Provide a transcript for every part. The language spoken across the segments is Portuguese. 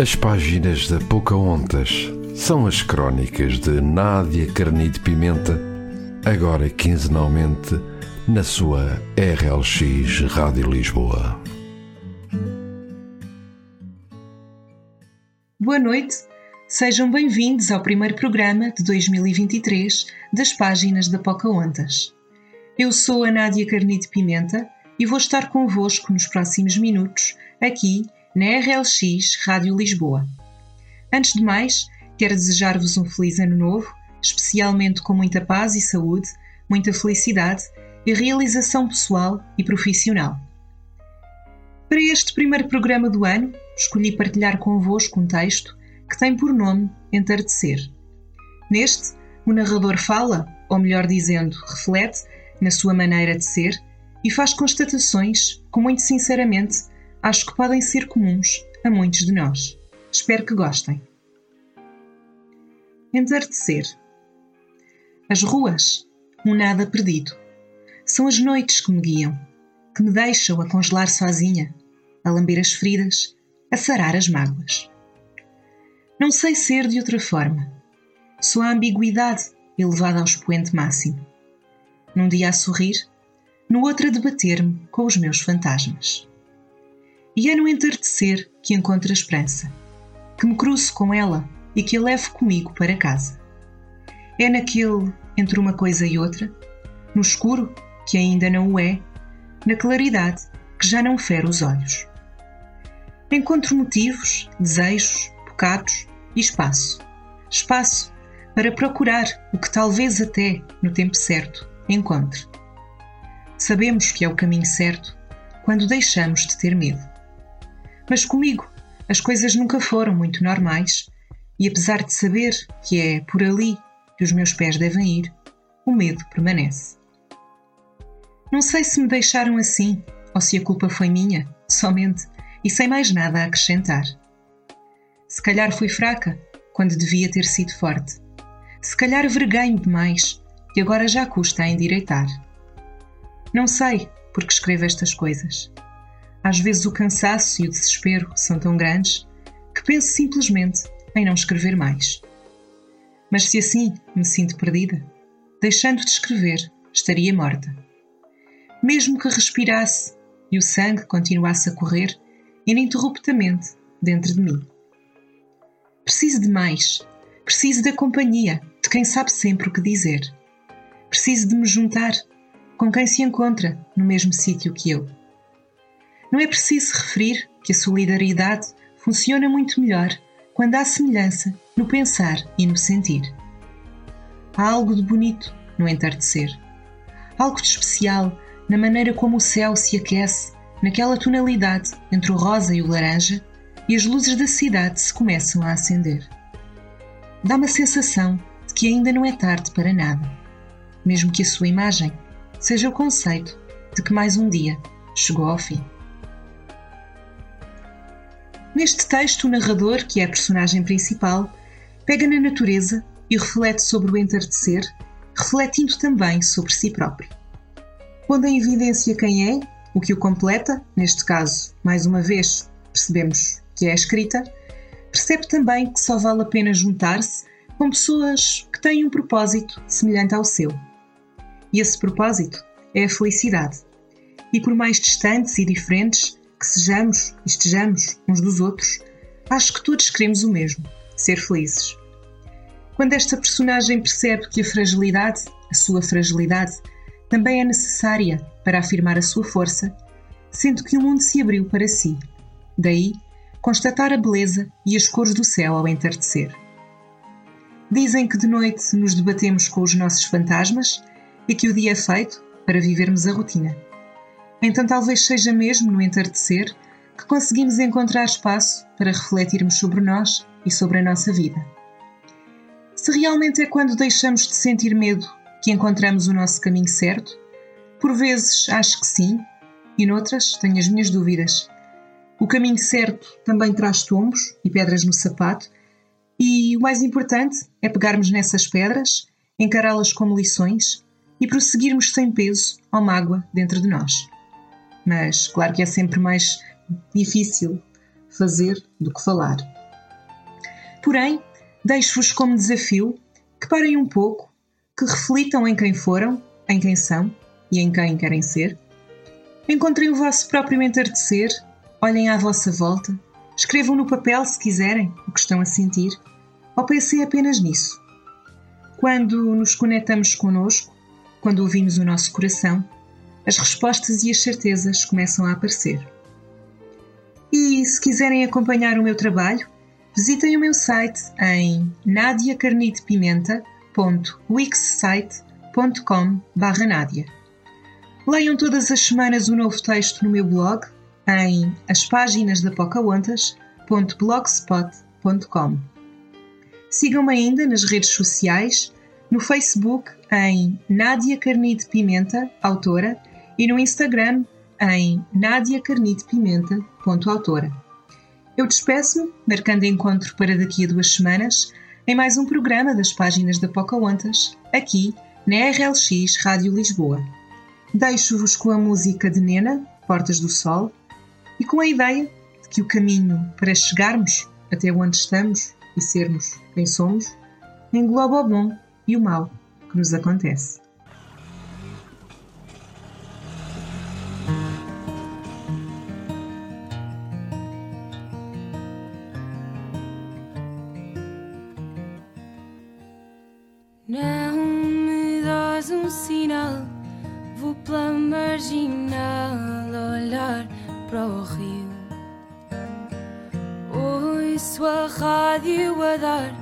As páginas da Pocahontas são as crónicas de Nádia Carnide Pimenta, agora quinzenalmente na sua RLX Rádio Lisboa. Boa noite, sejam bem-vindos ao primeiro programa de 2023 das páginas da Pocahontas. Eu sou a Nádia Carnide Pimenta e vou estar convosco nos próximos minutos, aqui na RLX Rádio Lisboa. Antes de mais, quero desejar-vos um feliz ano novo, especialmente com muita paz e saúde, muita felicidade e realização pessoal e profissional. Para este primeiro programa do ano, escolhi partilhar convosco um texto que tem por nome Entardecer. Neste, o narrador fala, ou melhor dizendo, reflete, na sua maneira de ser e faz constatações que, muito sinceramente, acho que podem ser comuns a muitos de nós. Espero que gostem. Entardecer. As ruas, um nada perdido. São as noites que me guiam, que me deixam a congelar sozinha, a lamber as feridas, a sarar as mágoas. Não sei ser de outra forma. Sou a ambiguidade elevada ao expoente máximo. Num dia a sorrir, no outro a debater-me com os meus fantasmas. E é no entardecer que encontro a esperança, que me cruzo com ela e que a levo comigo para casa. É naquele, entre uma coisa e outra, no escuro, que ainda não o é, na claridade, que já não fere os olhos. Encontro motivos, desejos, bocados e espaço. Espaço para procurar o que talvez até, no tempo certo, encontre. Sabemos que é o caminho certo quando deixamos de ter medo. Mas comigo, as coisas nunca foram muito normais e, apesar de saber que é por ali que os meus pés devem ir, o medo permanece. Não sei se me deixaram assim ou se a culpa foi minha, somente, e sem mais nada a acrescentar. Se calhar fui fraca quando devia ter sido forte. Se calhar verguei-me demais e agora já custa a endireitar. Não sei porque escrevo estas coisas. Às vezes o cansaço e o desespero são tão grandes que penso simplesmente em não escrever mais. Mas se assim me sinto perdida, deixando de escrever, estaria morta. Mesmo que respirasse e o sangue continuasse a correr ininterruptamente dentro de mim. Preciso de mais. Preciso da companhia de quem sabe sempre o que dizer. Preciso de me juntar com quem se encontra no mesmo sítio que eu. Não é preciso referir que a solidariedade funciona muito melhor quando há semelhança no pensar e no sentir. Há algo de bonito no entardecer. Algo de especial na maneira como o céu se aquece naquela tonalidade entre o rosa e o laranja e as luzes da cidade se começam a acender. Dá-me a sensação de que ainda não é tarde para nada, mesmo que a sua imagem seja o conceito de que mais um dia chegou ao fim. Neste texto, o narrador, que é a personagem principal, pega na natureza e reflete sobre o entardecer, refletindo também sobre si próprio. Pondo em evidência quem é, o que o completa, neste caso, mais uma vez, percebemos que é a escrita, percebe também que só vale a pena juntar-se com pessoas que têm um propósito semelhante ao seu. E esse propósito é a felicidade. E por mais distantes e diferentes que sejamos e estejamos uns dos outros, acho que todos queremos o mesmo, ser felizes. Quando esta personagem percebe que a sua fragilidade, também é necessária para afirmar a sua força, sendo que o mundo se abriu para si. Daí, constatar a beleza e as cores do céu ao entardecer. Dizem que de noite nos debatemos com os nossos fantasmas e que o dia é feito para vivermos a rotina. Então talvez seja mesmo no entardecer que conseguimos encontrar espaço para refletirmos sobre nós e sobre a nossa vida. Se realmente é quando deixamos de sentir medo que encontramos o nosso caminho certo? Por vezes acho que sim, e noutras tenho as minhas dúvidas. O caminho certo também traz tombos e pedras no sapato, e o mais importante é pegarmos nessas pedras, encará-las como lições e prosseguirmos sem peso ou mágoa dentro de nós. Mas claro que é sempre mais difícil fazer do que falar. Porém, deixo-vos como desafio que parem um pouco, que reflitam em quem foram, em quem são e em quem querem ser. Encontrem o vosso próprio entardecer, olhem à vossa volta, escrevam no papel, se quiserem, o que estão a sentir, ou pensem apenas nisso. Quando nos conectamos connosco, quando ouvimos o nosso coração, as respostas e as certezas começam a aparecer. E, se quiserem acompanhar o meu trabalho, visitem o meu site em nadiacarnidepimenta.wixsite.com/nadia. Leiam todas as semanas um novo texto no meu blog em aspáginasdapocahontas.blogspot.com. Sigam-me ainda nas redes sociais, no Facebook em Nádia Carnide Pimenta, autora, e no Instagram em nadiacarnidepimenta.autora. Eu despeço-me, marcando encontro para daqui a 2 semanas, em mais um programa das Páginas da Pocahontas, aqui na RLX Rádio Lisboa. Deixo-vos com a música de Nena, Portas do Sol, e com a ideia de que o caminho para chegarmos até onde estamos e sermos quem somos engloba o bom e o mal que nos acontece. Não me dás um sinal, vou pela marginal olhar para o rio. Ouço a rádio a dar,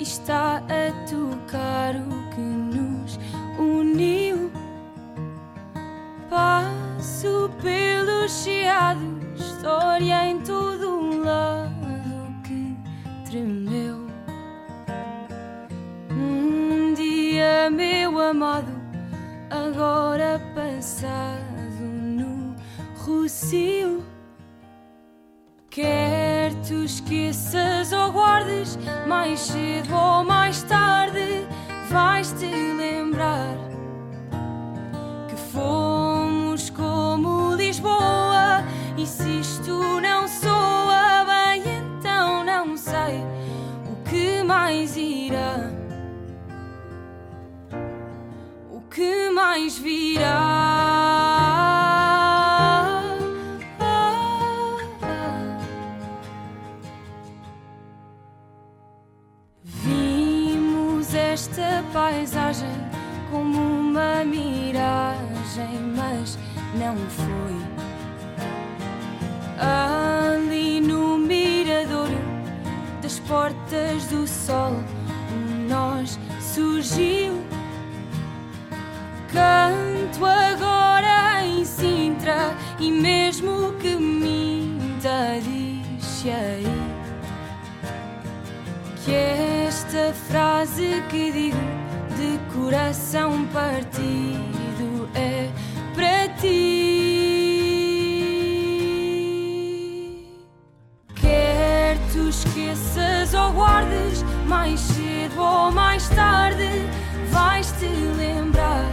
está a tocar o que nos uniu. Passo pelo chiado, história em todo um lado que tremeu. Um dia, meu amado, agora passado no rocio. Quer tu esqueças ou guardes, mais cedo ou mais tarde vais-te lembrar que fomos como Lisboa. E se isto não soa bem, então não sei o que mais irá, o que mais virá. Esta paisagem como uma miragem, mas não foi. Ali no miradouro das Portas do Sol, um nós surgiu. Canto agora em Sintra e mesmo que minta, diz-se aí que é esta frase que digo de coração partido é para ti. Quer tu esqueças ou guardes, mais cedo ou mais tarde vais-te lembrar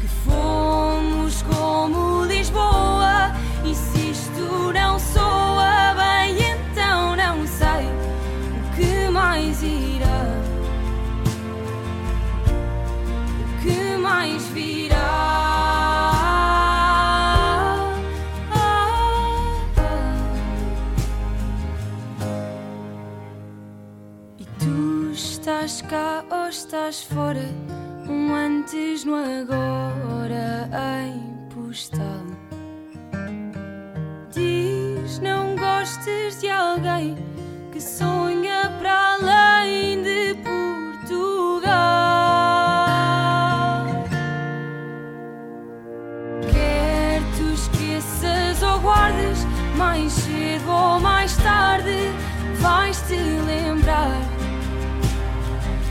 que fomos como Lisboa. E se isto não soa bem, então não sei mais irá, o que mais virá. E tu estás cá ou estás fora, um antes no agora em postal. Diz não gostes de alguém que sonha para além de Portugal. Quer tu esqueças ou guardes, mais cedo ou mais tarde vais-te lembrar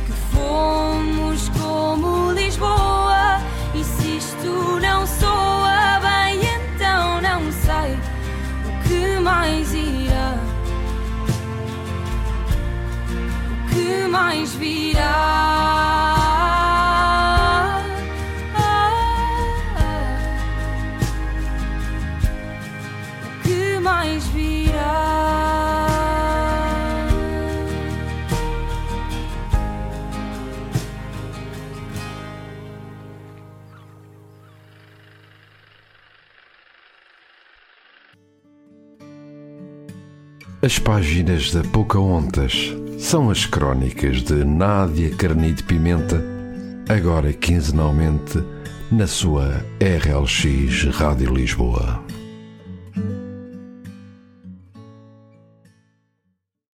que fomos como Lisboa. E se isto não soa bem, então não sei o que mais irá, que mais virá. Que mais virá. As páginas da Pocahontas são as crónicas de Nádia Carnide Pimenta, agora quinzenalmente na sua RLX Rádio Lisboa.